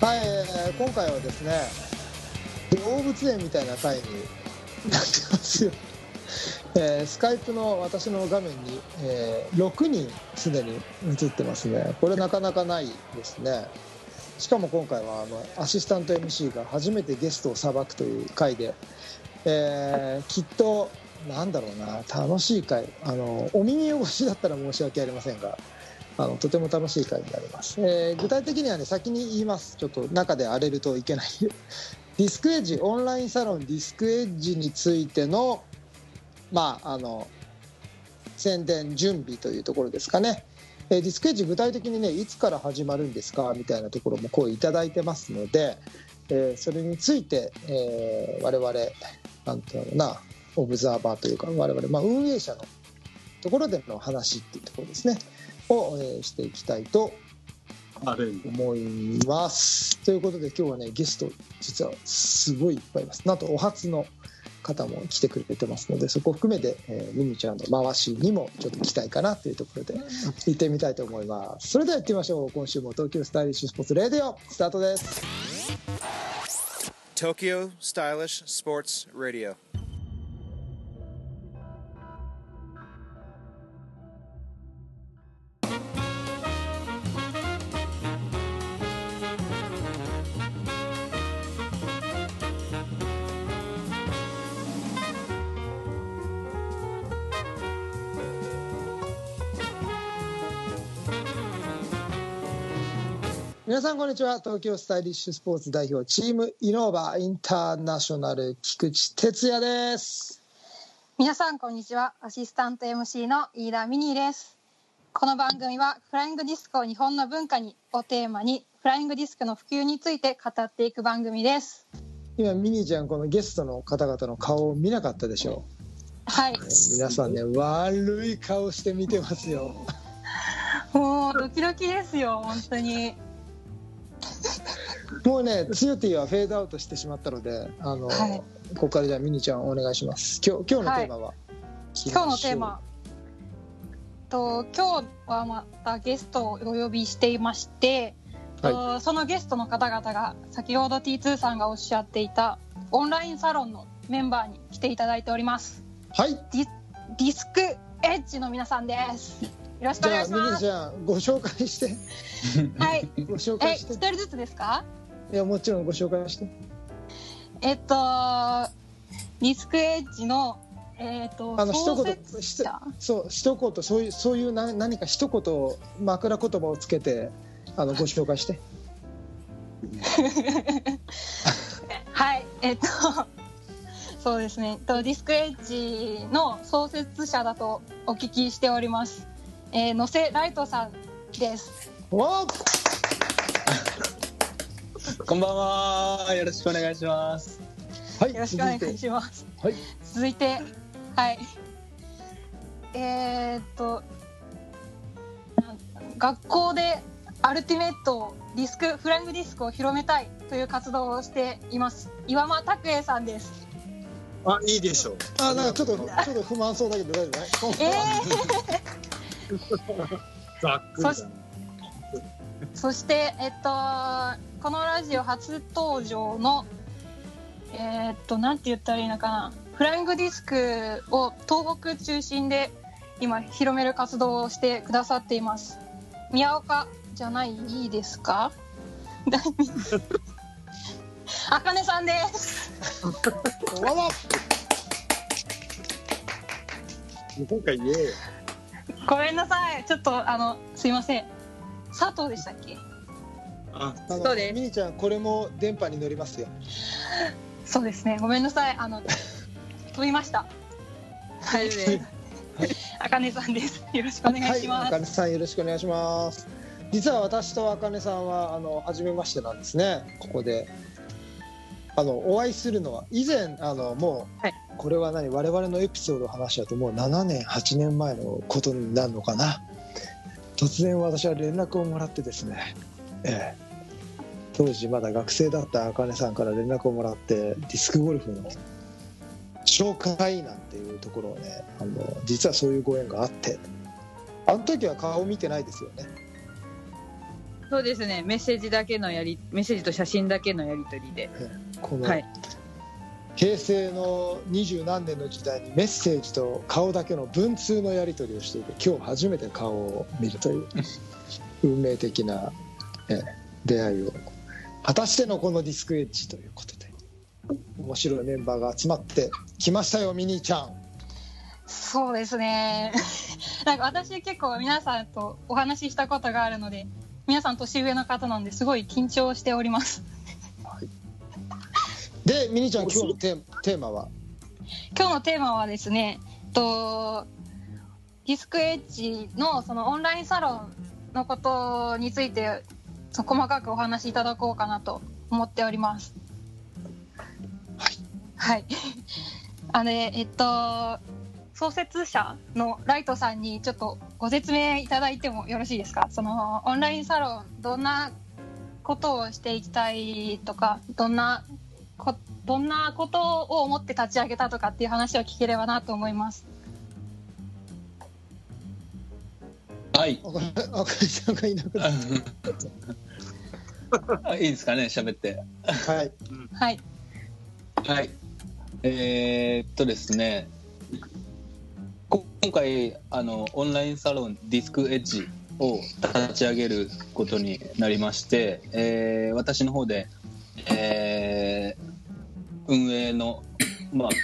はい、今回はですね、動物園みたいな回になってますよ。スカイプの私の画面に、6人すでに映ってますね。これなかなかないですね。しかも今回はアシスタント MC が初めてゲストを裁くという回で、きっとなんだろうな、楽しい回、お耳汚しだったら申し訳ありませんが、とても楽しい回になります。具体的にはね、先に言います。ちょっと中で荒れるといけないディスクエッジ、オンラインサロンディスクエッジについての宣伝準備というところですかね。ディスクエッジ、具体的にね、いつから始まるんですかみたいなところも声いただいてますので、それについて、我々なんていうのかな、オブザーバーというか我々、運営者のところでの話っていうところですねを、していきたいと思います。ということで今日はね、ゲスト実はすごいいっぱいいます。なんとお初の方も来てくれてますので、そこを含めてミミちゃんの回しにもちょっと期待かなというところで行ってみたいと思います。それでは行ってみましょう。今週も東京スタイリッシュスポーツレディオスタートです。東京スタイリッシュスポーツレディオ。皆さんこんにちは。東京スタイリッシュスポーツ代表チームイノーバーインターナショナル菊池哲也です。皆さんこんにちは。アシスタント MC の飯田美仁です。この番組はフライングディスクを日本の文化にをテーマに、フライングディスクの普及について語っていく番組です。今美仁ちゃん、このゲストの方々の顔を見なかったでしょう。はい、皆さんね、悪い顔して見てますよ。もうドキドキですよ、本当に。もうね、つよてぃはフェードアウトしてしまったので、はい、ここからじゃあミニちゃんお願いします。今日のテーマは、はい、今日のテーマと、今日はまたゲストをお呼びしていまして、はい、そのゲストの方々が先ほど T2 さんがおっしゃっていたオンラインサロンのメンバーに来ていただいております。はい、ディスクエッジの皆さんです。よろしくお願いします。じゃあミニちゃんご紹介してはい、ご紹介して。一人ずつですか。いや、もちろんご紹介して。ディスクエッジの創設者、一言そういう何か一言枕言葉をつけてご紹介してはい、そうですね、ディスクエッジの創設者だとお聞きしております。野瀬ライトさんです。おこんばんは、よろしくお願いします。はい、よろしくお願いします。はい、続いて、はい、学校でアルティメットフライングディスクを広めたいという活動をしています、岩間拓英さんです。あ、いいでしょう。あ、なんかちょっと不満そうだけど大丈夫ね。そして、このラジオ初登場の、なんて言ったらいいのかな、フライングディスクを東北中心で今広める活動をしてくださっています、宮岡じゃないですかあかねさんです今回ね、ごめんなさい、ちょっとすいません、佐藤でしたっけ。あ、そうです。ミニちゃん、これも電波に乗りますよ。そうですね、ごめんなさい、飛びました。はい、あかねさんです。よろしくお願いします。あかねさん、よろしくお願いします。実は私とあかねさんは初めましてなんですね。ここでお会いするのは以前もう、はい、これは我々のエピソードを話したともう7年8年前のことになるのかな。突然私は連絡をもらってですね、当時まだ学生だったあかねさんから連絡をもらって、ディスクゴルフの紹介なんていうところをね、実はそういうご縁があって、あの時は顔を見てないですよね。そうですね、メッセージと写真だけのやり取りで、この、はい、平成の20何年の時代にメッセージと顔だけの文通のやり取りをしていて、今日初めて顔を見るという運命的な出会いを果たしてのこのディスクエッジということで、面白いメンバーが集まってきましたよ。ミニーちゃん、そうですねなんか私結構皆さんとお話ししたことがあるので、皆さん年上の方なんですごい緊張しております、はい、でミニーちゃん、今日のテーマは、今日のテーマはですね、ディスクエッジのそのオンラインサロンのことについて細かくお話しいただこうかなと思っております。はい、創設者のライトさんにちょっとご説明いただいてもよろしいですか？そのオンラインサロン、どんなことをしていきたいとか、どんなことを思って立ち上げたとかっていう話を聞ければなと思います。はい。赤井さんがいなくなった。いいですかね、喋って。はい。はい。はい、ですね、今回オンラインサロンディスクエッジを立ち上げることになりまして、私の方で、運営の、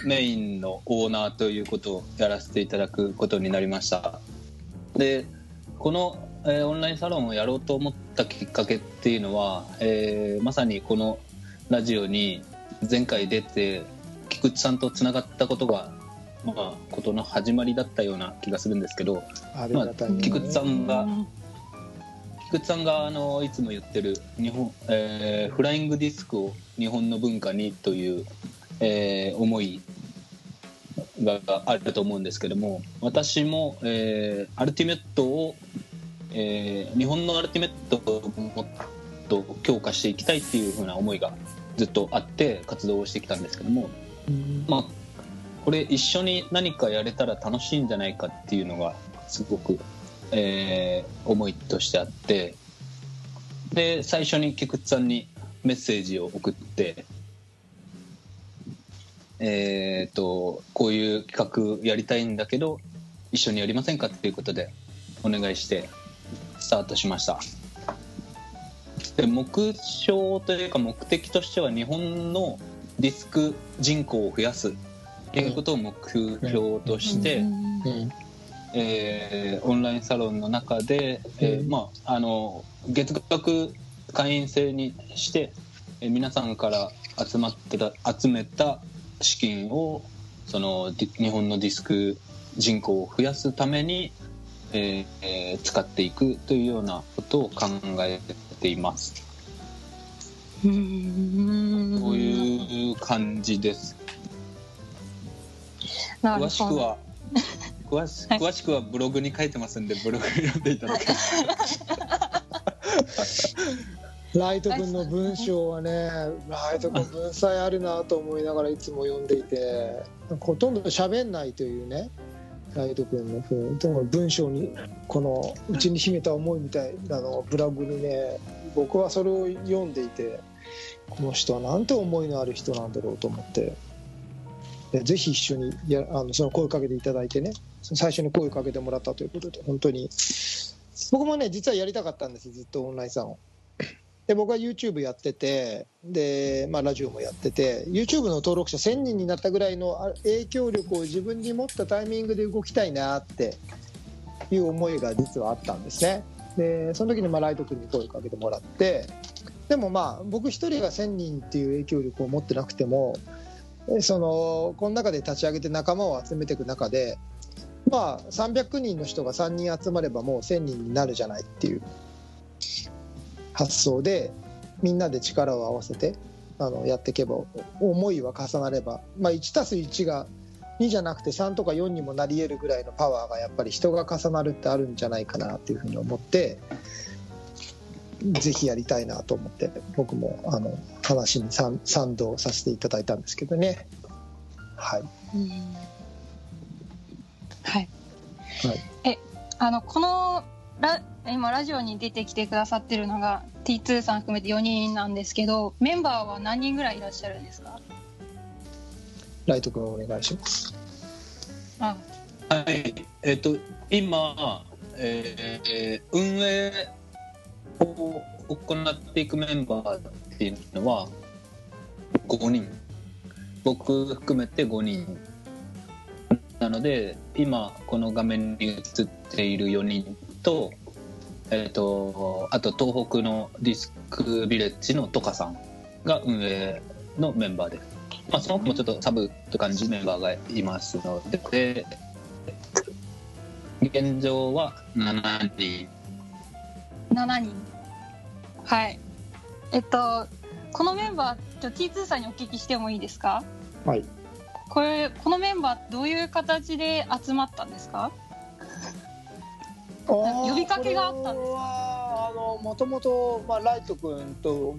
メインのオーナーということをやらせていただくことになりました。で、この、オンラインサロンをやろうと思ったきっかけっていうのは、まさにこのラジオに前回出て菊池さんとつながったことが、ことの始まりだったような気がするんですけど、菊池さんがいつも言ってる日本、フライングディスクを日本の文化にという、思いがあると思うんですけども、私も、アルティメットを、日本のアルティメットをもっと強化していきたいっていうふうな思いがずっとあって活動をしてきたんですけども、これ一緒に何かやれたら楽しいんじゃないかっていうのがすごく、思いとしてあって、で最初に菊池さんにメッセージを送って、こういう企画やりたいんだけど一緒にやりませんかっていうことでお願いしてスタートしました。で目標というか目的としては日本のディスク人口を増やすということを目標として、オンラインサロンの中で、月額会員制にして、皆さんから集めた資金をその日本のディスク人口を増やすために、使っていくというようなことを考えています。こういう感じです。詳しくはブログに書いてますんで、ブログに読んでいただけライト君の文章はね、ライト君文才あるなと思いながらいつも読んでいて、ほとんど喋んないというね、ライト君の文章にこのうちに秘めた思いみたいなのをブログにね、僕はそれを読んでいて、この人はなんて思いのある人なんだろうと思って、ぜひ一緒にその声をかけていただいてね、最初に声をかけてもらったということで、本当に僕もね実はやりたかったんです、ずっとオンラインサロンで。僕は YouTube やってて、で、ラジオもやってて、 YouTube の登録者1000人になったぐらいの影響力を自分に持ったタイミングで動きたいなっていう思いが実はあったんですね。でその時にライト君に声をかけてもらって、でも僕一人が1000人っていう影響力を持ってなくても、この中で立ち上げて仲間を集めていく中で、300人の人が3人集まればもう1000人になるじゃないっていう発想で、みんなで力を合わせてやっていけば、思いは重なれば、1+1が2じゃなくて3とか4にもなり得るぐらいのパワーが、やっぱり人が重なるってあるんじゃないかなっていうふうに思って、ぜひやりたいなと思って、僕も話に賛同させていただいたんですけどね。はい、はいはい、この今ラジオに出てきてくださってるのが T2 さん含めて4人なんですけど、メンバーは何人ぐらいいらっしゃるんですか？ライト君お願いします。はい、今、運営を行っていくメンバーっていうのは5人、僕含めて5人なので、今この画面に映っている4人と、あと東北のディスクビレッジのトカさんが運営のメンバーです。まあ、その子もちょっとサブと感じメンバーがいますので、現状は7人。7人、はい。このメンバーちょっと T2 さんにお聞きしてもいいですか？はい。このメンバーどういう形で集まったんですか？呼びかけがあったんですか？もともとライト君と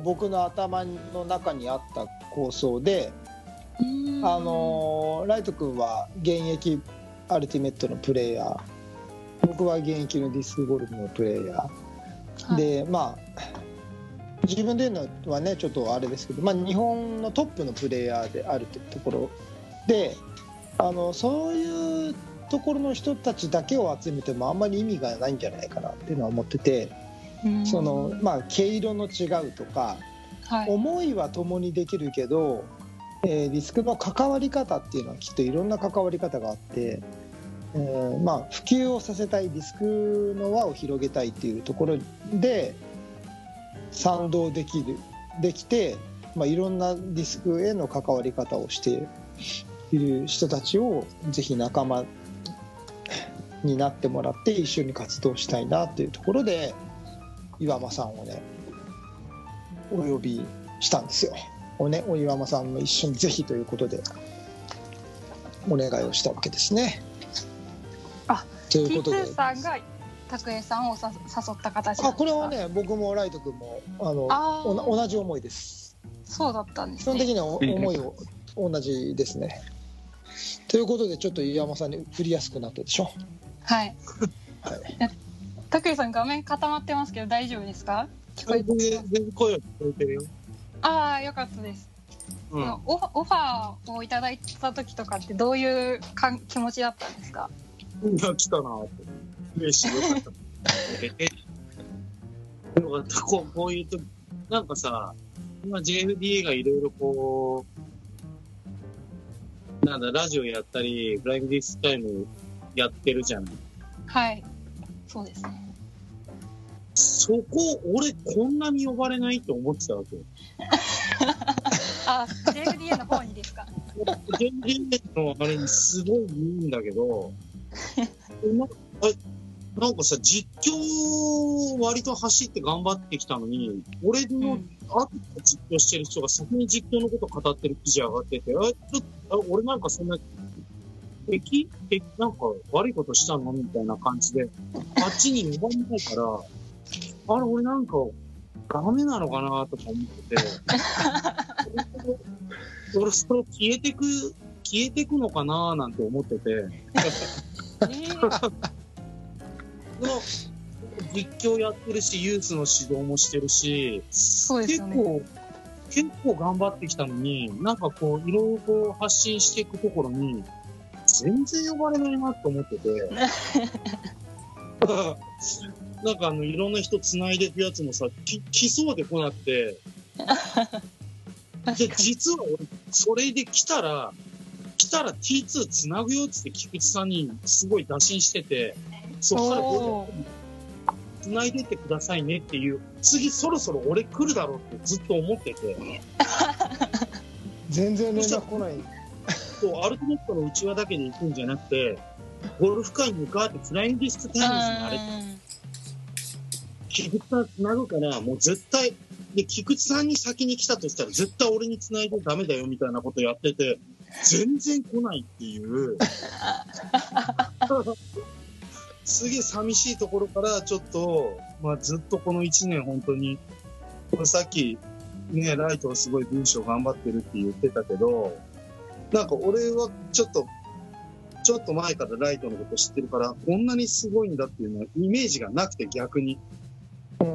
僕の頭の中にあった構想で、ライト君は現役アルティメットのプレイヤー、僕は現役のディスクゴルフのプレイヤー、はい、でまあ自分で言うのはねちょっとあれですけど、まあ、日本のトップのプレイヤーであるというところで、そういうところの人たちだけを集めてもあんまり意味がないんじゃないかなっていうのは思ってて、その、まあ、毛色の違うとか、はい、思いは共にできるけど、リスクの関わり方っていうのはきっといろんな関わり方があって、まあ、普及をさせたい、リスクの輪を広げたいっていうところで賛同できて、まあ、いろんなリスクへの関わり方をしている人たちをぜひ仲間になってもらって一緒に活動したいなというところで、岩間さんをねお呼びしたんですよ。岩間さんも一緒にぜひということでお願いをしたわけですね。T2 さんが拓栄さんを誘った形ですか？これはね、僕もライト君も同じ思いです。そうだったんですね。基本的に思いを同じですね。ということでちょっと岩間さんに振りやすくなったでしょ？はい、はい、拓栄さん画面固まってますけど大丈夫ですか？聞こえてます？声は聞こえてるよ。ああ、よかったです、うん、オファーをいただいた時とかってどういう気持ちだったんですか？来たなぁ嬉しい、よかったよかった。こういうとなんかさ、今 JFDA がいろいろこうなんだ、ラジオやったりブラインドディスタイムやってるじゃん。はい、そうですね。そこ俺こんなに呼ばれないと思ってたわけあ、JFDA の方にですか？JFDA のあれにすごい言うんだけどなんかさ、実況割と走って頑張ってきたのに、俺の後で実況してる人が先に実況のことを語ってる記事上がってて、俺なんかそんななんか悪いことしたのみたいな感じで、あっちに2番目から、あれ俺なんかダメなのかなとか思っててそろそろ消えてくのかななんて思ってて実況やってるし、ユースの指導もしてるし、そうですよね、結構頑張ってきたのに、なんかこういろいろ発信していくところに全然呼ばれないなと思っててなんかいろんな人つないでいくやつもさ、来そうで来なくてで、実は俺それで来たら T2 つなぐよって菊池さんにすごい打診してて、そこからこうつないでってくださいねっていう、次そろそろ俺来るだろうってずっと思ってて全然連絡来ない。そう、アルティメットの内輪だけに行くんじゃなくて、ゴルフ界に向かってフライングディスクタイムズのあれ菊池さんつなぐから、もう絶対で菊池さんに先に来たとしたら絶対俺につないでダメだよみたいなことやってて、全然来ないっていうすげえ寂しいところから、ちょっと、まあ、ずっとこの1年本当に、さっきねライトはすごい文章頑張ってるって言ってたけど、なんか俺はちょっとちょっと前からライトのこと知ってるからこんなにすごいんだっていうのはイメージがなくて、逆にラ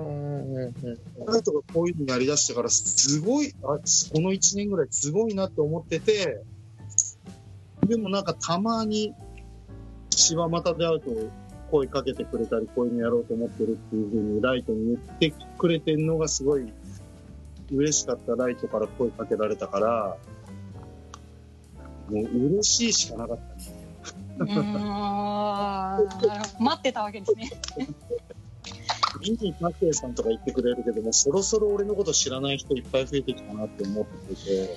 イトがこういうのやりだしてからすごい、この1年ぐらいすごいなって思ってて、でもなんかたまに柴又で会うと声かけてくれたり、こういうのやろうと思ってるっていうふうにライトに言ってくれてるのがすごい嬉しかった。ライトから声かけられたからもう嬉しいしかなかったね。待ってたわけですね。ミニタケイさんとか言ってくれるけども、そろそろ俺のこと知らない人いっぱい増えてきたなって思ってて、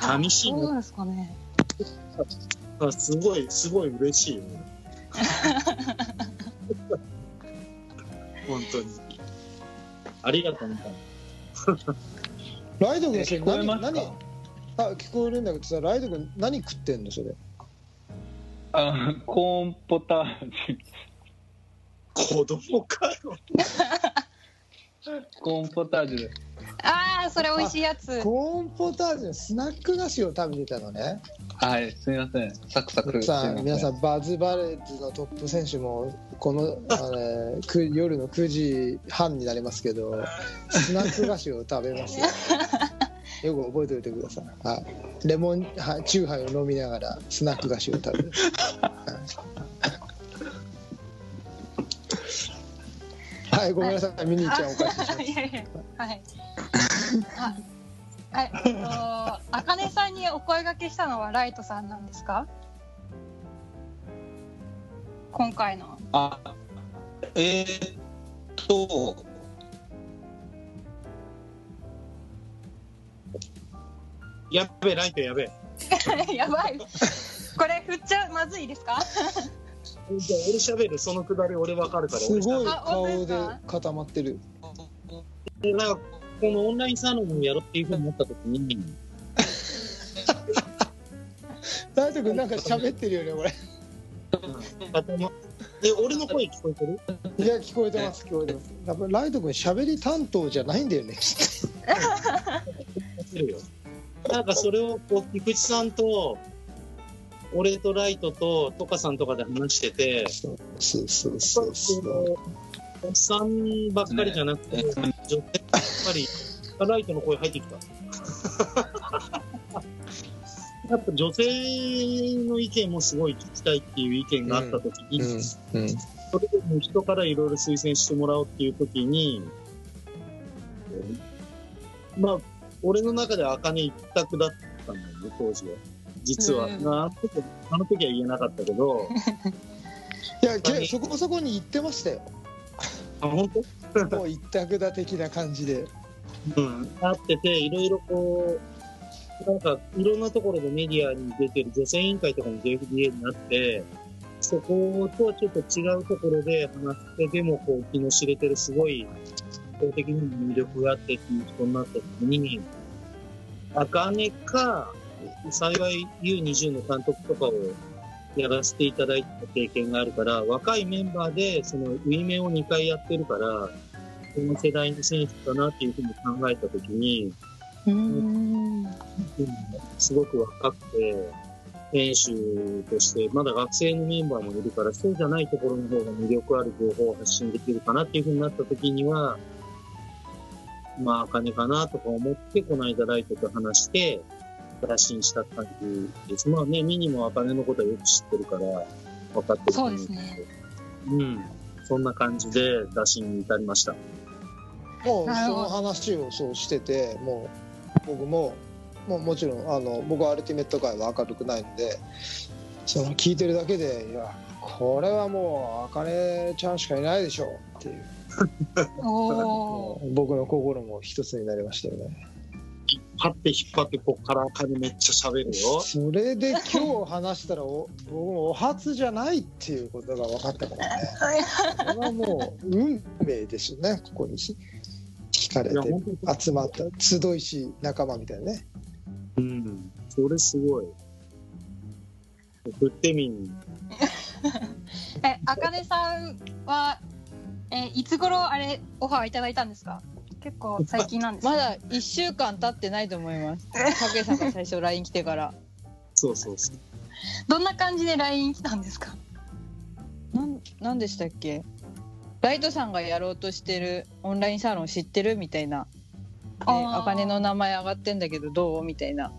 寂しいね。そうですかね。すごいすごい嬉しいよね。本当にありがとうみたいな。ライド君、聞こえますか？あ、聞こえるんだけどさ、ライド君何食ってんのそれ？あ、コーンポタージュ。子供かよ。コーンポタージュ。ああ、それ美味しいやつ。コーンポタージュ、スナック菓子を食べてたのね。はい、すみません。サクサク。さあ、皆さんバズバレッツのトップ選手もこの夜の9時半になりますけど、スナック菓子を食べますよ。よく覚えておいてください。あ、レモンチューハイを飲みながらスナック菓子を食べる。はい、ごめんなさい、ミニーちゃんお返しします。いやいや、はい。あかねさんにお声掛けしたのはライトさんなんですか？今回の。あ、やべえ、ライトやべえ。やばい。これ振っちゃう、まずいですか？じゃあ俺しゃべる、そのくだり俺分かるから。すごい顔で固まってる。なんかこのオンラインサロンやろうっていうふうに思ったときに大斗君なんかしゃべってるよねこれ。俺の声聞こえてる？いや、聞こえてます、聞こえてます。多分ライト君しゃべり担当じゃないんだよね。なんかそれをこう菊池さんと俺とライトとトカさんとかで話してて、おっさんばっかりじゃなくて、ね、女性ばっかり。ライトの声入ってきた。やっぱ女性の意見もすごい聞きたいっていう意見があった時に、それでも人からいろいろ推薦してもらおうっていう時に、まあ俺の中では茜一択だったんだよね当時は。実は、あの時は言えなかったけどいや、そこそこに行ってましたよ。あ、本当？もう一択だ的な感じで、なってて、いろいろこうなんかいろんなところでメディアに出てる女性委員会とかの JFDA になって、そことはちょっと違うところで話して、でもこう気の知れてるすごい公的にも魅力があってっていう人になった時に、あかねか幸い U20 の監督とかをやらせていただいた経験があるから、若いメンバーでそのウィメンを2回やってるから、この世代の選手かなっていうふうに考えた時に、すごく若くて選手としてまだ学生のメンバーもいるから、そうじゃないところの方が魅力ある情報を発信できるかなっていうふうになった時には、まああかねかなとか思って、この間ライトと話して打診した感じです。まあね、ミニもあかねのことはよく知ってるから分かってる。そうですね。そんな感じで打診に至りました。もうその話をそうしてて、もう僕ももちろん僕はアルティメット界は明るくないので、その聞いてるだけで、いやこれはもうあかねちゃんしかいないでしょうっていう。僕の心も一つになりましたよね。引っ張って引っ張ってこっから茜めっちゃ喋るよ。それで今日話したら僕もお初じゃないっていうことが分かったからね。これはもう運命ですよね。ここに惹かれて集まった集いし仲間みたいなね。それすごい。振ってみん。茜さんは、いつ頃あれオファーいただいたんですか？結構最近なんです。まだ1週間経ってないと思います。武井さんが最初 LINE 来てから。そうそうそう。どんな感じで LINE 来たんですか？なんでしたっけ、ライトさんがやろうとしてるオンラインサロン知ってるみたいな、あかねの名前上がってんだけどどうみたいな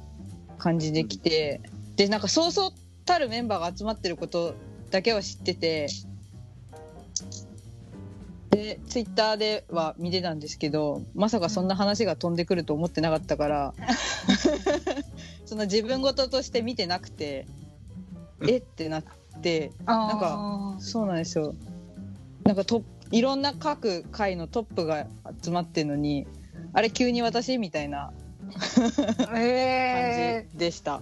感じで来て、でなんかそうそうたるメンバーが集まってることだけは知ってて、でツイッターでは見てたんですけど、まさかそんな話が飛んでくると思ってなかったからその自分事として見てなくてえってなって、なんかそうなんですよ、なんかいろんな各界のトップが集まってるのにあれ急に私みたいな感じでした。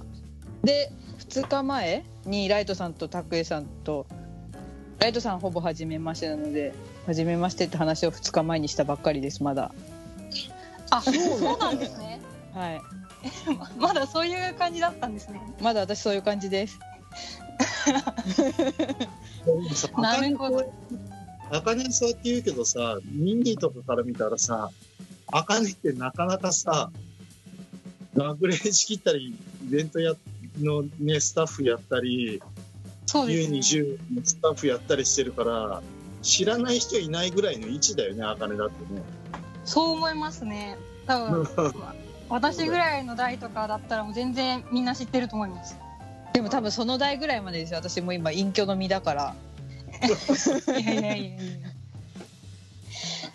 で2日前にライトさんとタクエさんと、ライトさんほぼ初めましてなので初めましてって話を2日前にしたばっかりです。まだあそうなんですねはいまだそういう感じだったんですね。まだ私そういう感じですなるほど。あかねそうやって言うけどさ、ミニーとかから見たらさ、あかねってなかなかさ学齢しきったりイベントの、ね、スタッフやったり、そうですね、U20 のスタッフやったりしてるから知らない人いないぐらいの位置だよね、あかねだってね。そう思いますね、多分私ぐらいの代とかだったらもう全然みんな知ってると思います。でも多分その代ぐらいまでですよ、私も今隠居の身だからいやいやいや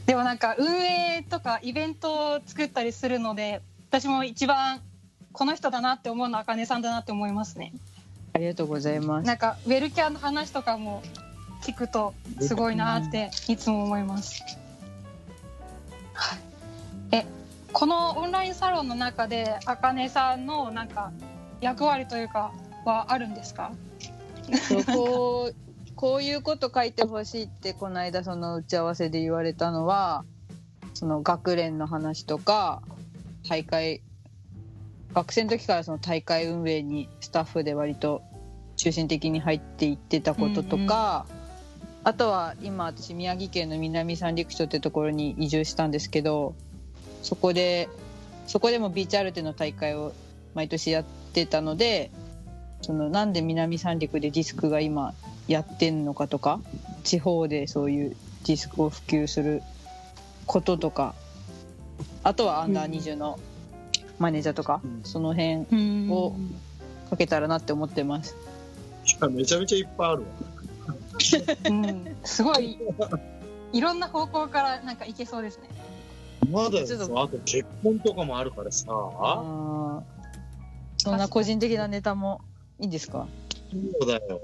でもなんか運営とかイベントを作ったりするので、私も一番この人だなって思うのはあかねさんだなって思いますね。ありがとうございます。なんかウェルキャーの話とかも聞くとすごいなっていつも思います、はい、このオンラインサロンの中であかねさんのなんか役割というかはあるんですか？こういうこと書いてほしいってこの間その打ち合わせで言われたのは、その学連の話とか大会、学生の時からその大会運営にスタッフで割と中心的に入っていってたこととか、うんうん、あとは今私宮城県の南三陸町ってところに移住したんですけど、そこでもビーチアルテの大会を毎年やってたので、そのなんで南三陸でディスクが今やってんのかとか、地方でそういうディスクを普及することとか、あとはアンダー20のマネージャーとか、うん、その辺をかけたらなって思ってます。めちゃめちゃいっぱいあるわ、うん、すごいいろんな方向からなんかいけそうですね。まだです。あと結婚とかもあるからさあ、そんな個人的なネタもいいんですか？そうだよ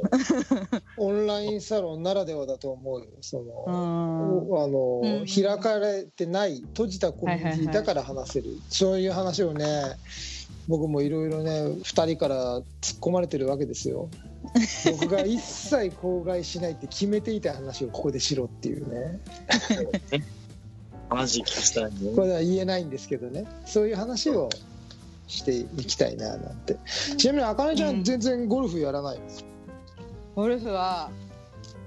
オンラインサロンならではだと思う。その開かれてない閉じたコミュニティだから話せる、はいはいはい、そういう話をね僕もいろいろね2人から突っ込まれてるわけですよ僕が一切口外しないって決めていた話をここでしろっていうねマジ聞きたいね。これは言えないんですけどね、そういう話をしていきたいななんて。ちなみにあかねちゃん全然ゴルフやらないです、うん、ゴルフは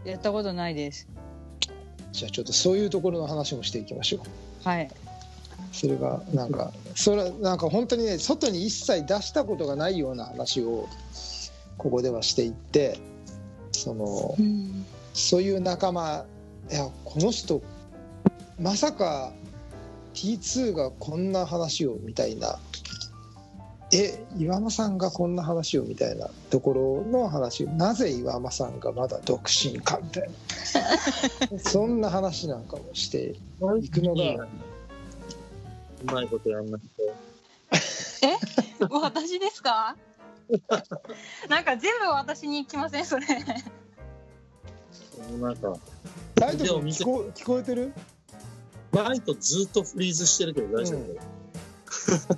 やったことないです。じゃあちょっとそういうところの話もしていきましょう。はい、それがなんかそれなんか本当にね外に一切出したことがないような話をここではしていって、その、うん、そういう仲間、いやこの人まさか T2 がこんな話をみたいな、岩間さんがこんな話をみたいなところの話、なぜ岩間さんがまだ独身かみたいなそんな話なんかもしていくのがうまいことやんなくて私ですかなんか全部私に来ませんそれなんかライトも聞こえてる？ライトずっとフリーズしてるけど大丈夫、うん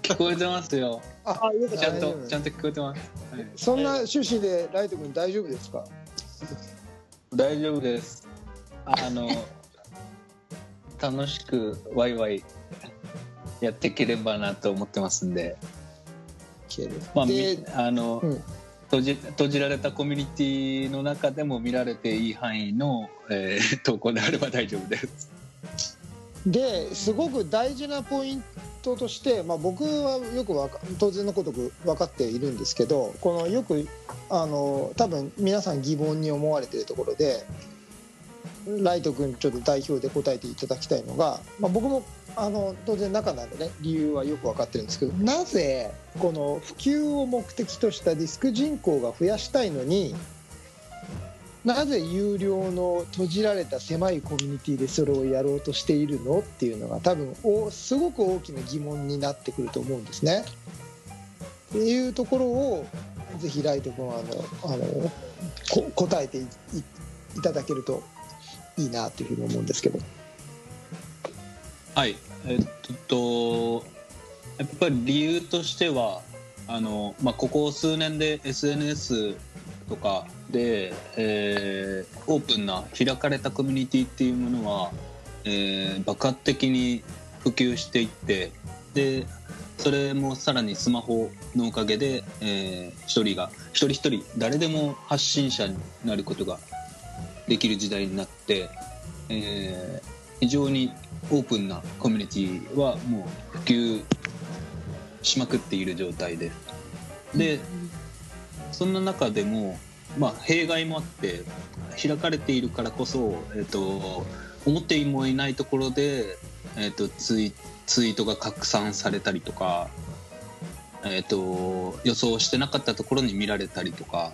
聞こえてますよ。あ、ちゃんと聞こえてます、はい、そんな趣旨でライト君大丈夫ですか？大丈夫です。楽しくワイワイやっていければなと思ってますんで、まあ、でうん、閉じられたコミュニティの中でも見られていい範囲の、投稿であれば大丈夫です。ですごく大事なポイントトとして、まあ、僕はよく当然のことく分かっているんですけど、このよく多分皆さん疑問に思われているところでライト君ちょっと代表で答えていただきたいのが、まあ、僕も当然中なんでね理由はよく分かってるんですけど、なぜこの普及を目的としたディスク人口が増やしたいのになぜ有料の閉じられた狭いコミュニティでそれをやろうとしているのっていうのが多分すごく大きな疑問になってくると思うんですね。っていうところをぜひライト君は答えていただけるといいなっていうふうに思うんですけど。はい、やっぱり理由としてはここ数年で SNS とかで、オープンな開かれたコミュニティっていうものは、爆発的に普及していって、でそれもさらにスマホのおかげで、一人一人誰でも発信者になることができる時代になって、非常にオープンなコミュニティはもう普及しまくっている状態です。で、そんな中でも、弊害もあって開かれているからこそ、思ってもいないところで、ツイートが拡散されたりとか、予想してなかったところに見られたりとか、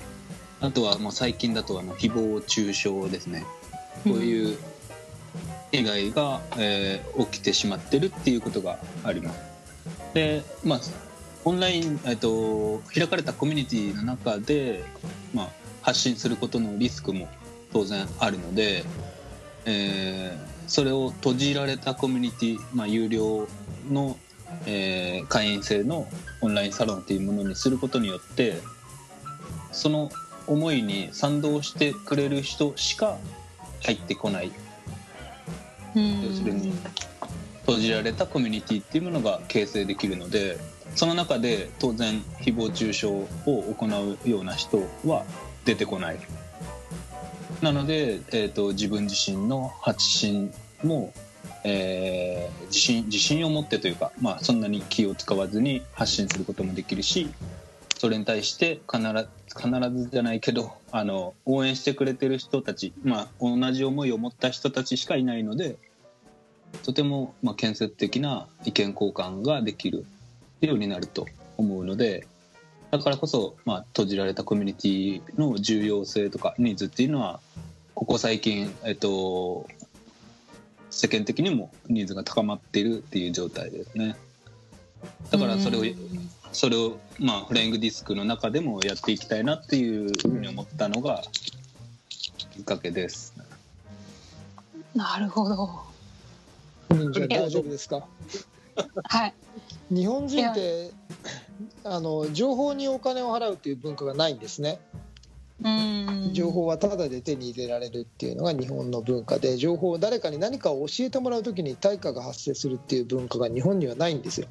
あとはもう最近だと誹謗中傷ですね。こういう、被害が、起きてしまってるっていうことがあります。で、オンライン、開かれたコミュニティの中で、発信することのリスクも当然あるので、それを閉じられたコミュニティ、有料の、会員制のオンラインサロンというものにすることによって、その思いに賛同してくれる人しか入ってこない。要するに閉じられたコミュニティっていうものが形成できるので、その中で当然誹謗中傷を行うような人は出てこない。なので、自分自身の発信も、自信を持ってというか、そんなに気を使わずに発信することもできるし、それに対して必ずじゃないけど応援してくれてる人たち、同じ思いを持った人たちしかいないので、とても建設的な意見交換ができるようになると思うので、だからこそ、閉じられたコミュニティの重要性とかニーズっていうのはここ最近、世間的にもニーズが高まっているっていう状態ですね。だからそれをフライングディスクの中でもやっていきたいなっていうふうに思ったのがきっかけです。なるほど。じゃあ大丈夫ですか？はい。日本人って情報にお金を払うっていう文化がないんですね。情報はただで手に入れられるっていうのが日本の文化で、情報を誰かに何かを教えてもらうときに対価が発生するっていう文化が日本にはないんですよ。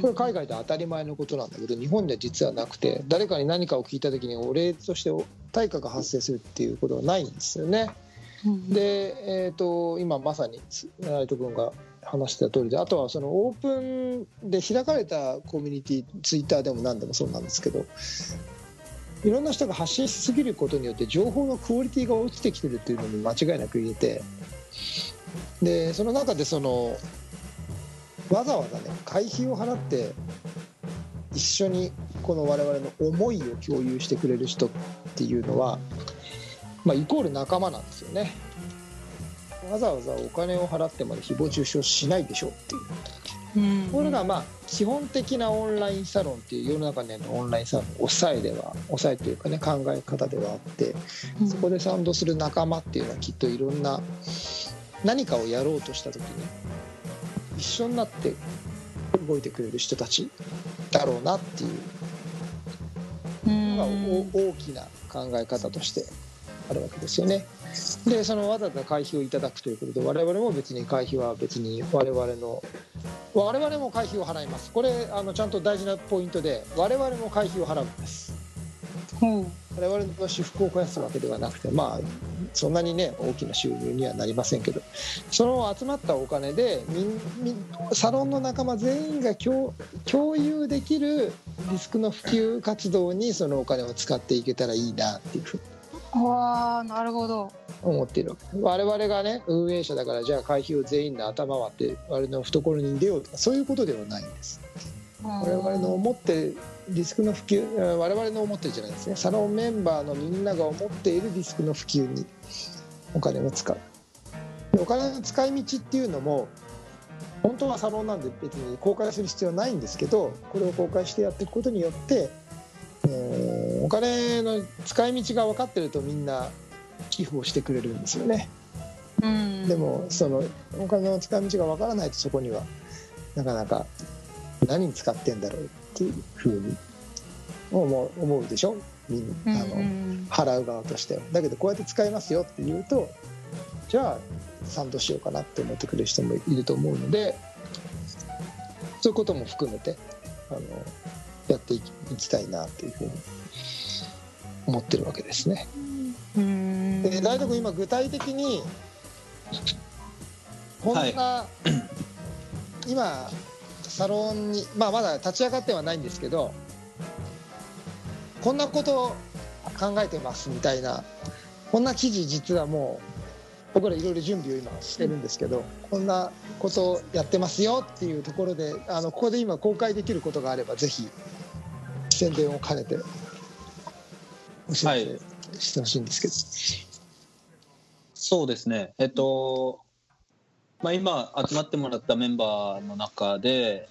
これ海外では当たり前のことなんだけど、日本では実はなくて、誰かに何かを聞いた時にお礼として対価が発生するっていうことはないんですよね。で、今まさにライト君が話した通りで、あとはそのオープンで開かれたコミュニティ、ツイッターでも何でもそうなんですけど、いろんな人が発信しすぎることによって情報のクオリティが落ちてきてるっていうのに間違いなく言えて、でその中でわざわざね会費を払って一緒にこの我々の思いを共有してくれる人っていうのは、イコール仲間なんですよね。わざわざお金を払ってまで誹謗中傷しないでしょうっていう、これが基本的なオンラインサロンっていう世の中にあるオンラインサロンの抑えというかね、考え方ではあって、そこで賛同する仲間っていうのはきっといろんな何かをやろうとした時に一緒になって動いてくれる人たちだろうなっていうのが大きな考え方としてあるわけですよね。でわざわざ会費をいただくということで、我々も別に会費は別に我々も会費を払います。これちゃんと大事なポイントで、我々も会費を払うんです。我々の私服を肥やすわけではなくて、まあそんなにね大きな収入にはなりませんけど、その集まったお金でサロンの仲間全員が共有できるリスクの普及活動にそのお金を使っていけたらいいなっていうふうに。わー、なるほど。思っている。我々がね運営者だから、じゃあ会費を全員で頭割って我々の懐に出ようとかそういうことではないんです。我々の思ってリスクの普及、我々の思ってるじゃないですね、サロンメンバーのみんなが思っているリスクの普及にお金を使う。お金の使い道っていうのも本当はサロンなんで別に公開する必要はないんですけど、これを公開してやっていくことによって、お金の使い道が分かってるとみんな寄付をしてくれるんですよね。でもそのお金の使い道が分からないと、そこにはなかなか何に使ってんだろうっていうふうに思うでしょ、みんな払う側としては。だけどこうやって使いますよって言うと、じゃあ賛同しようかなって思ってくれる人もいると思うので、そういうことも含めてやっていきたいなっていうふうに思ってるわけですね。で大東君、今具体的にこんな、はい、今サロンに、まあ、まだ立ち上がってはないんですけど、こんなことを考えてますみたいな、こんな記事実はもう僕らいろいろ準備を今してるんですけど、こんなことをやってますよっていうところで、ここで今公開できることがあればぜひ宣伝を兼ねて教えてしてほしいんですけど、そうですね、まあ、今集まってもらったメンバーの中で、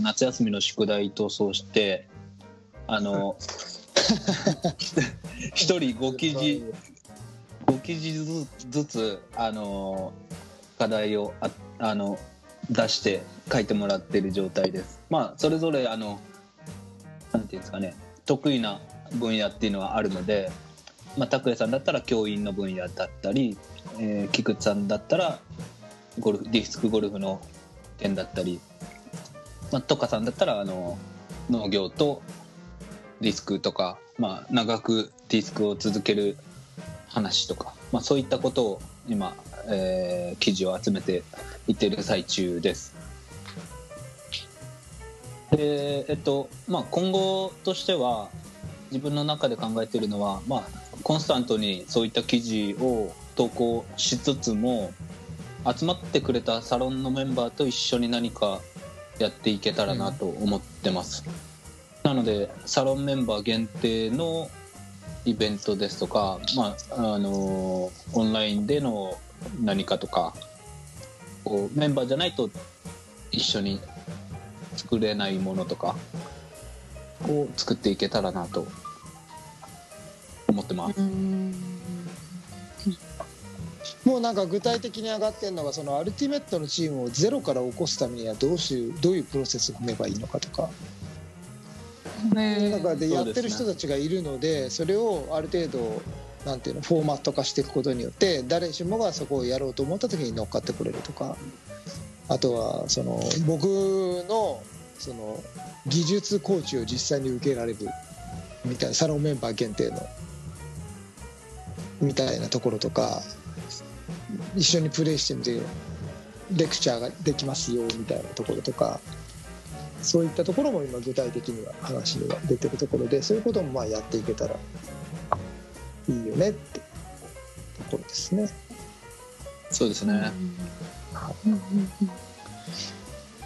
夏休みの宿題とそうして1人5記事ずつ課題を出して書いてもらっている状態です。まあそれぞれなんていうんですかね、得意な分野っていうのはあるので、まあ、拓也さんだったら教員の分野だったり、菊池さんだったらディスクゴルフの点だったり、まあ、トカさんだったら農業とディスクとか、まあ、長くディスクを続ける話とか、まあ、そういったことを今、記事を集めていっている最中です。でまあ、今後としては自分の中で考えているのは、まあ、コンスタントにそういった記事を投稿しつつも、集まってくれたサロンのメンバーと一緒に何かやっていけたらなと思ってます。なのでサロンメンバー限定のイベントですとか、まあ、オンラインでの何かとか、こうメンバーじゃないと一緒に作れないものとかを作っていけたらなと思ってます。もうなんか具体的に上がってるのが、そのアルティメットのチームをゼロから起こすためにはどういうプロセスを踏めばいいのかとか、なんかでやってる人たちがいるので、それをある程度なんていうのフォーマット化していくことによって、誰しもがそこをやろうと思った時に乗っかってこれるとか、あとはその僕のその技術コーチを実際に受けられるみたいな、サロンメンバー限定のみたいなところとか、一緒にプレイしてみてレクチャーができますよみたいなところとか、そういったところも今具体的には話が出てるところで、そういうこともまあやっていけたらいいよねってところですね。そうですね、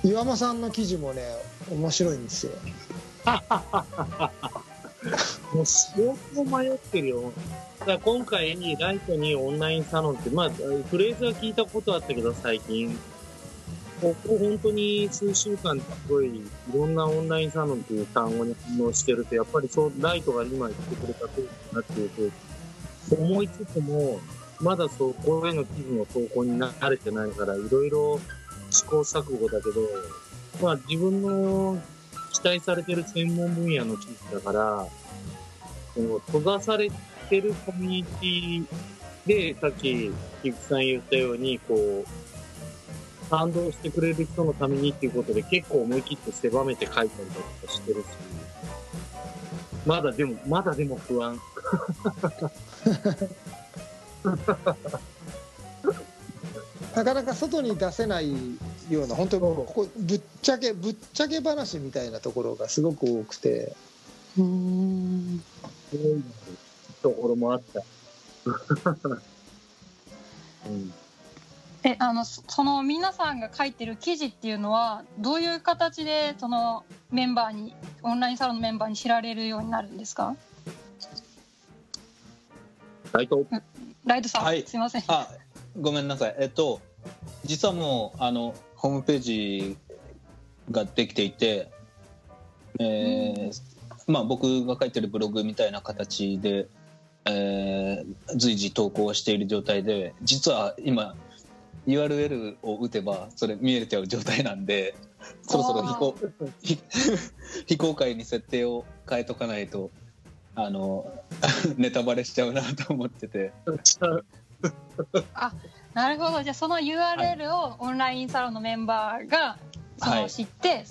岩間さんの記事もね面白いんですよ。もう相当迷ってるよ。だから今回にライトにオンラインサロンって、まあ、フレーズは聞いたことあったけど、最近ここ本当に数週間すごいいろんなオンラインサロンという単語に反応してると、やっぱりそうライトが今言ってくれたとなっていると思いつつも、まだそうこれの記事の投稿に慣れてないから、いろいろ試行錯誤だけど、まあ自分の期待されてる専門分野の記事だから、閉ざされてるコミュニティで、さっき菊池さん言ったようにこう賛同してくれる人のためにっていうことで、結構思い切って狭めて書いたりとかしてるし、まだでも不安。なかなか外に出せないような、本当にここぶっちゃけ話みたいなところがすごく多くて、そういうところもあった。うん、その皆さんが書いてる記事っていうのはどういう形でそのメンバーに、オンラインサロンのメンバーに知られるようになるんですか？ライトさん、はい、すいません。あ、ごめんなさい。実はもうホームページができていて、まあ、僕が書いてるブログみたいな形で、随時投稿している状態で、実は今 URL を打てばそれ見えちゃう状態なんで、そろそろ非公開に設定を変えとかないとネタバレしちゃうなと思ってて。あ、なるほど。じゃあその URL をオンラインサロンのメンバーが知って、はい、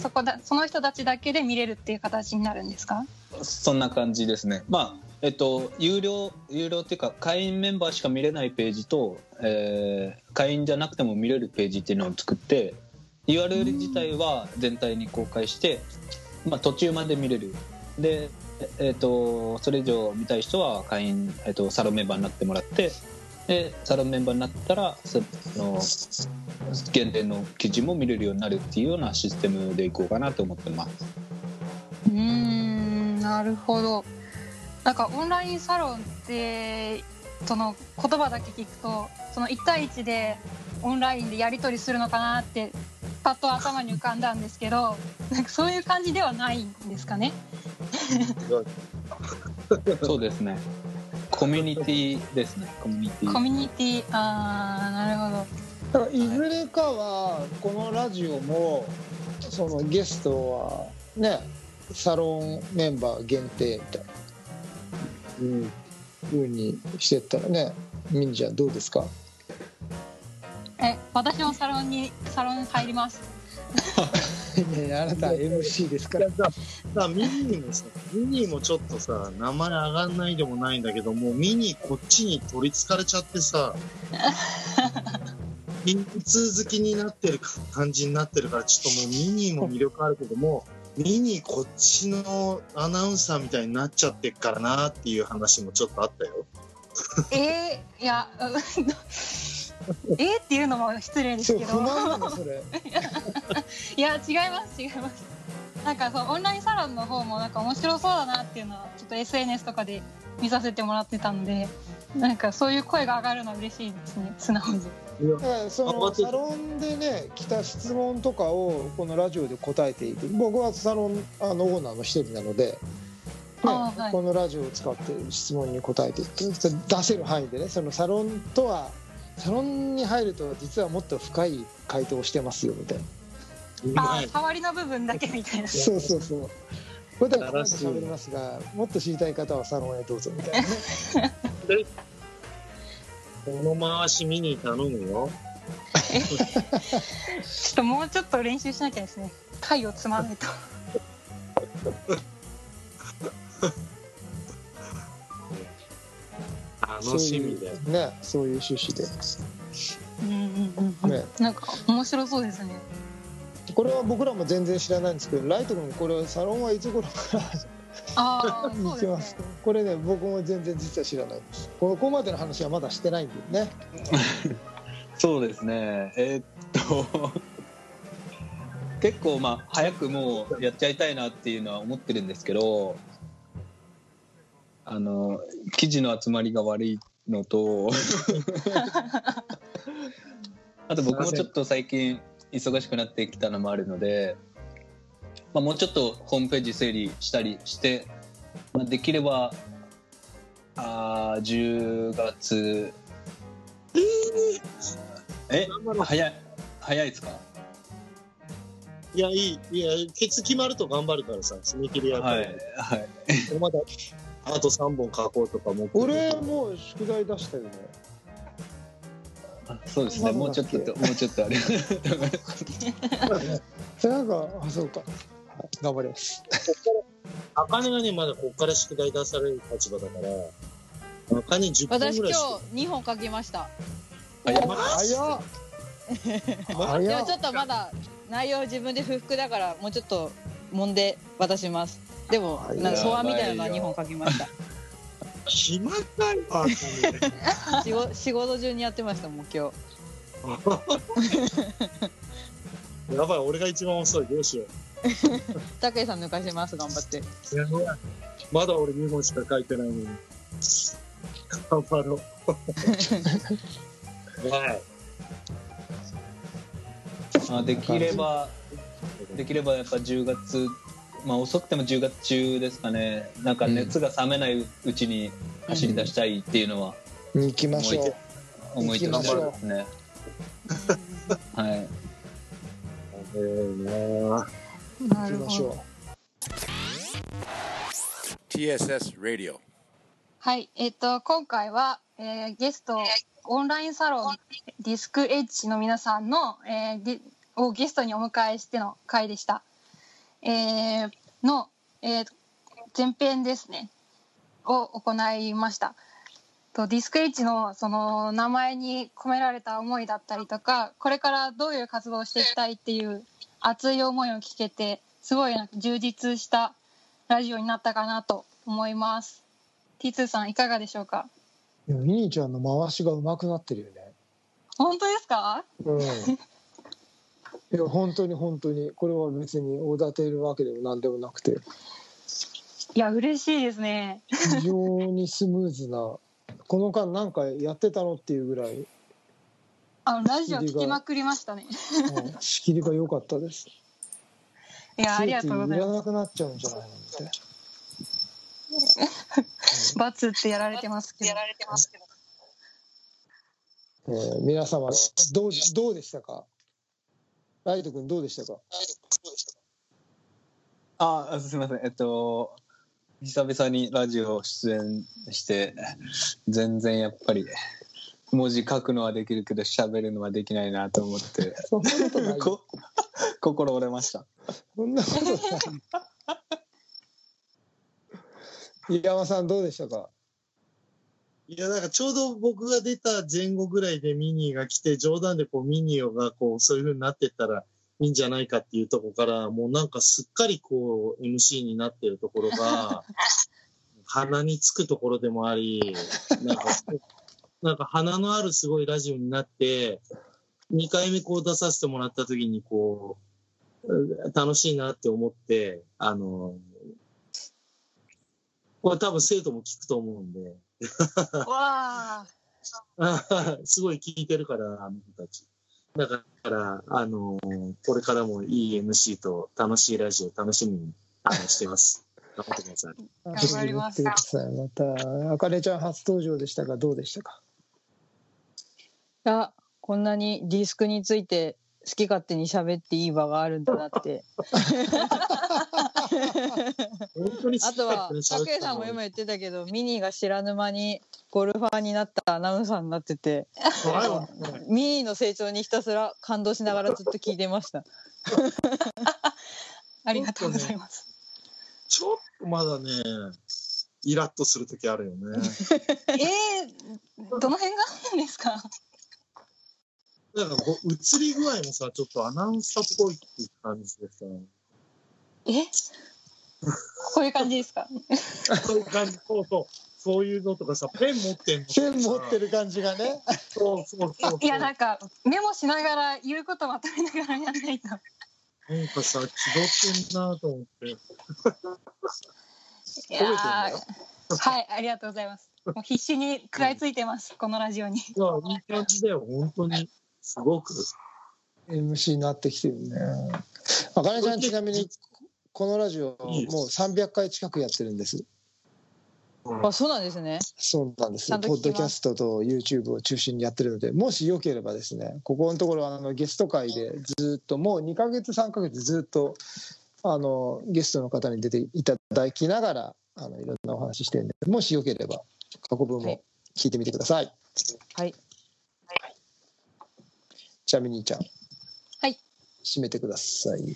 その人たちだけで見れるっていう形になるんですか？そんな感じですね。まあ有料っていうか会員メンバーしか見れないページと、会員じゃなくても見れるページっていうのを作って、 URL 自体は全体に公開して、まあ、途中まで見れるで、それ以上見たい人は会員、サロンメンバーになってもらって、でサロンメンバーになったら限定の記事も見れるようになるっていうようなシステムでいこうかなと思ってます。なるほど。なんかオンラインサロンってその言葉だけ聞くと、その1対1でオンラインでやり取りするのかなってパッと頭に浮かんだんですけど、なんかそういう感じではないんですかね。そうですね。コミュニティですね。コミュニティ。あ、なるほど。だからいずれかはこのラジオもそのゲストはね、サロンメンバー限定みたいな。風にしてったらね。ミンちゃんどうですか？私もサロンに入ります。ね、あなた MC ですから。さあミニもちょっとさ、名前上がんないでもないんだけど、もうミニこっちに取りつかれちゃってさ、ミニ続きになってる感じになってるから、ちょっともうミニも魅力あるけども。ミニこっちのアナウンサーみたいになっちゃってっからなっていう話もちょっとあったよ。いやっていうのも失礼ですけど。いや違います。なんかそうオンラインサロンの方もなんか面白そうだなっていうのはちょっと SNS とかで見させてもらってたので、なんかそういう声が上がるのは嬉しいですね、素直に。そのサロンでね来た質問とかをこのラジオで答えていて、僕はサロンオーナーの一人なので、ね、はい、このラジオを使って質問に答えていって出せる範囲でね、そのサロンに入ると実はもっと深い回答をしてますよみたいな、触りの部分だけみたいな。そうこれではしゃべりますが、もっと知りたい方はサロンへどうぞみたいなね。この回しミニ頼むよ。ちょっともうちょっと練習しなきゃですね。回を積まないと。楽しみだよね。そういう趣旨で。ね、なんか面白そうですね。これは僕らも全然知らないんですけど、ライト君これサロンはいつ頃から？あ、そうですね、これね僕も全然実は知らないです。ここまでの話はまだしてないんでね。そうですね、結構まあ早くもうやっちゃいたいなっていうのは思ってるんですけど、記事の集まりが悪いのとあと僕もちょっと最近忙しくなってきたのもあるので、まあ、もうちょっとホームページ整理したりして、まあ、できれば10月早いですか？いやいやケツ決まると頑張るからさ、締め切りやるから、はい、まだあと3本書こうとかも。俺もう宿題出したよね。そうですね、もうちょっとあれなんか、そうか、頑張ります。茜がね、まだここから宿題出される立場だから、茜10分ぐらいしてる。私今日2本書きました。早っ。でもちょっとまだ内容自分で不服だから、もうちょっと揉んで渡します。でもなんかソワみたいなのは2本書きました。暇だよ。仕事中にやってましたもん今日。やばい、俺が一番遅い、どうしよう。たけさん抜かします、頑張って。まだ俺2本しか書いてないのに頑張ろう。はい、できればやっぱ10月、まあ遅くても10月中ですかね。なんか熱が冷めないうちに走り出したいっていうのは、うん、行きましょう、思いとしてるんですね。はい、行きましょう。 TSS Radio。 はい、今回は、ゲストオンラインサロンディスクエッジの皆さんの、をゲストにお迎えしての回でした、前編ですねを行いました。ディスクエッジのその名前に込められた思いだったりとか、これからどういう活動をしていきたいっていう熱い思いを聞けて、すごい充実したラジオになったかなと思います。 T2 さんいかがでしょうか。いや、ミニーちゃんの回しが上手くなってるよね。本当ですか。うん。いや本当にこれは別におだてるわけでも何でもなくて、いや嬉しいですね。非常にスムーズなこの間なんかやってたのっていうぐらい、ラジオ聞きまくりましたね。仕切りが良かったです。いや、ありがとうございます。いらなくなっちゃうんじゃないのって。バツってやられてますけど。皆様どうでしたか。ライト君どうでしたか。あ、すみません。久々にラジオ出演して全然やっぱり文字書くのはできるけど喋るのはできないなと思って心折れました。そんなことない。山さんどうでしたか。いや、なんかちょうど僕が出た前後ぐらいでミニーが来て、冗談でこうミニーがこうそういう風になってったらいいんじゃないかっていうところから、もうなんかすっかりこう MC になってるところが鼻につくところでもあり、なんか鼻のあるすごいラジオになって、2回目こう出させてもらった時にこう楽しいなって思って、これ多分生徒も聞くと思うんでわすごい聞いてるから、あの人たちだから、これからもいい MC と楽しいラジオ楽しみにしてます。頑張ってください。頑張ります。また、あかねちゃん初登場でしたがどうでしたか。いや、こんなにディスクについて好き勝手に喋っていい場があるんだなって。あとはたけさんも今言ってたけど、ミニーが知らぬ間にゴルファーになったアナウンサーになっててミニーの成長にひたすら感動しながらずっと聞いてました。ありがとうございます。ちょっとまだねイラッとする時あるよね。どの辺があるんですか。なんか映り具合もさ、ちょっとアナウンサーっぽいっていう感じでさ、こういう感じですか。そういう感じ、そういうのとかさ、ペン持ってる感じがね。そう。いや、なんかメモしながら言うことまとめながらやんないと。なんかさ、気取ってんなと思って。いや、はい、ありがとうございます。もう必死に食らいついてます、このラジオに。いや、いい感じだよ、本当にすごく MC になってきてるね。あかねちゃんちなみに。このラジオもう300回近くやってるんです。あ、そうなんですね。そうなんです。ポッドキャストと YouTube を中心にやってるので、もしよければですね、ここのところゲスト会でずっともう2ヶ月3ヶ月ずっとゲストの方に出ていただきながらいろんなお話してるんで、もしよければ過去分も聞いてみてください。はい。じゃあミニーちゃん、はい、締めてください。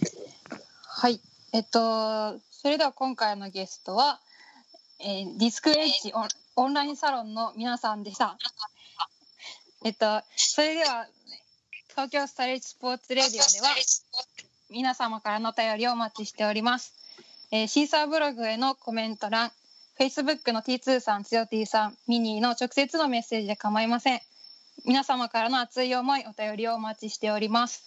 はい。それでは今回のゲストは、ディスクエッジオンラインサロンの皆さんでした。それでは東京スタイリッシュスポーツレディオでは皆様からのお便りをお待ちしております。シーサーブログへのコメント欄、Facebook の T2 さん、つよ T さん、ミニーの直接のメッセージで構いません。皆様からの熱い思い、お便りをお待ちしております。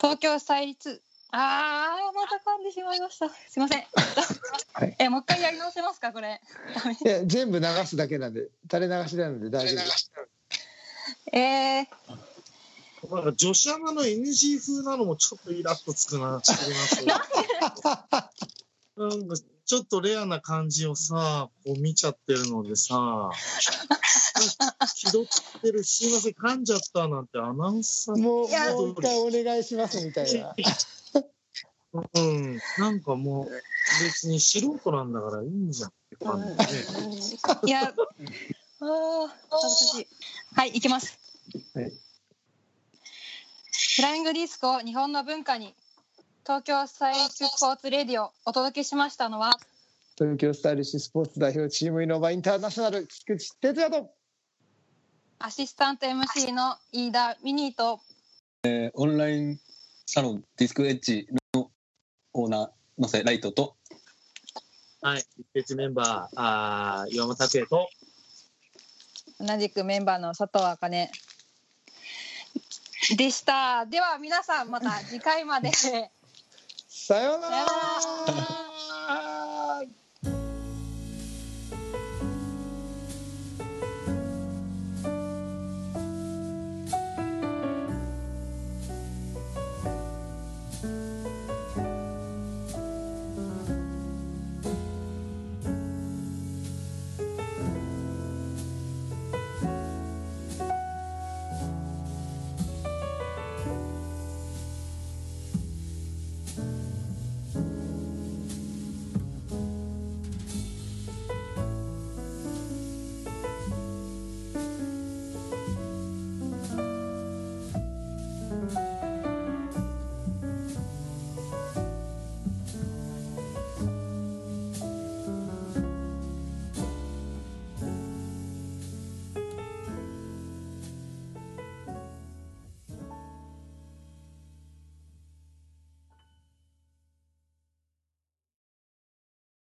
東京スタイリッシュ、また噛んでしまいました。すいません。はい、もう一回やり直せますか、これ。いや、全部流すだけなんで、垂れ流しなので大丈夫です。女子アナの NG 風なのもちょっとイラッとつくな。なんかちょっとレアな感じをさ、こう見ちゃってるのでさ、気取ってる、すいません、噛んじゃったなんてアナウンサーもう一回お願いしますみたいな。うん、なんかもう別に素人なんだからいいんじゃんって感じで。いや、はい、行きます。はい。フライングディスクを日本の文化に。東京スタイリッシュスポーツレディオ、お届けしましたのは東京スタイリッシュスポーツ代表チームイノバインターナショナル菊池哲也とアシスタント MC の飯田ミニーと、オンラインサロンディスクエッジのオーナーのせライトと、はい、ディスクエッジメンバー岩間拓也と同じくメンバーの佐藤茜でした。では皆さんまた次回まで。さようなら。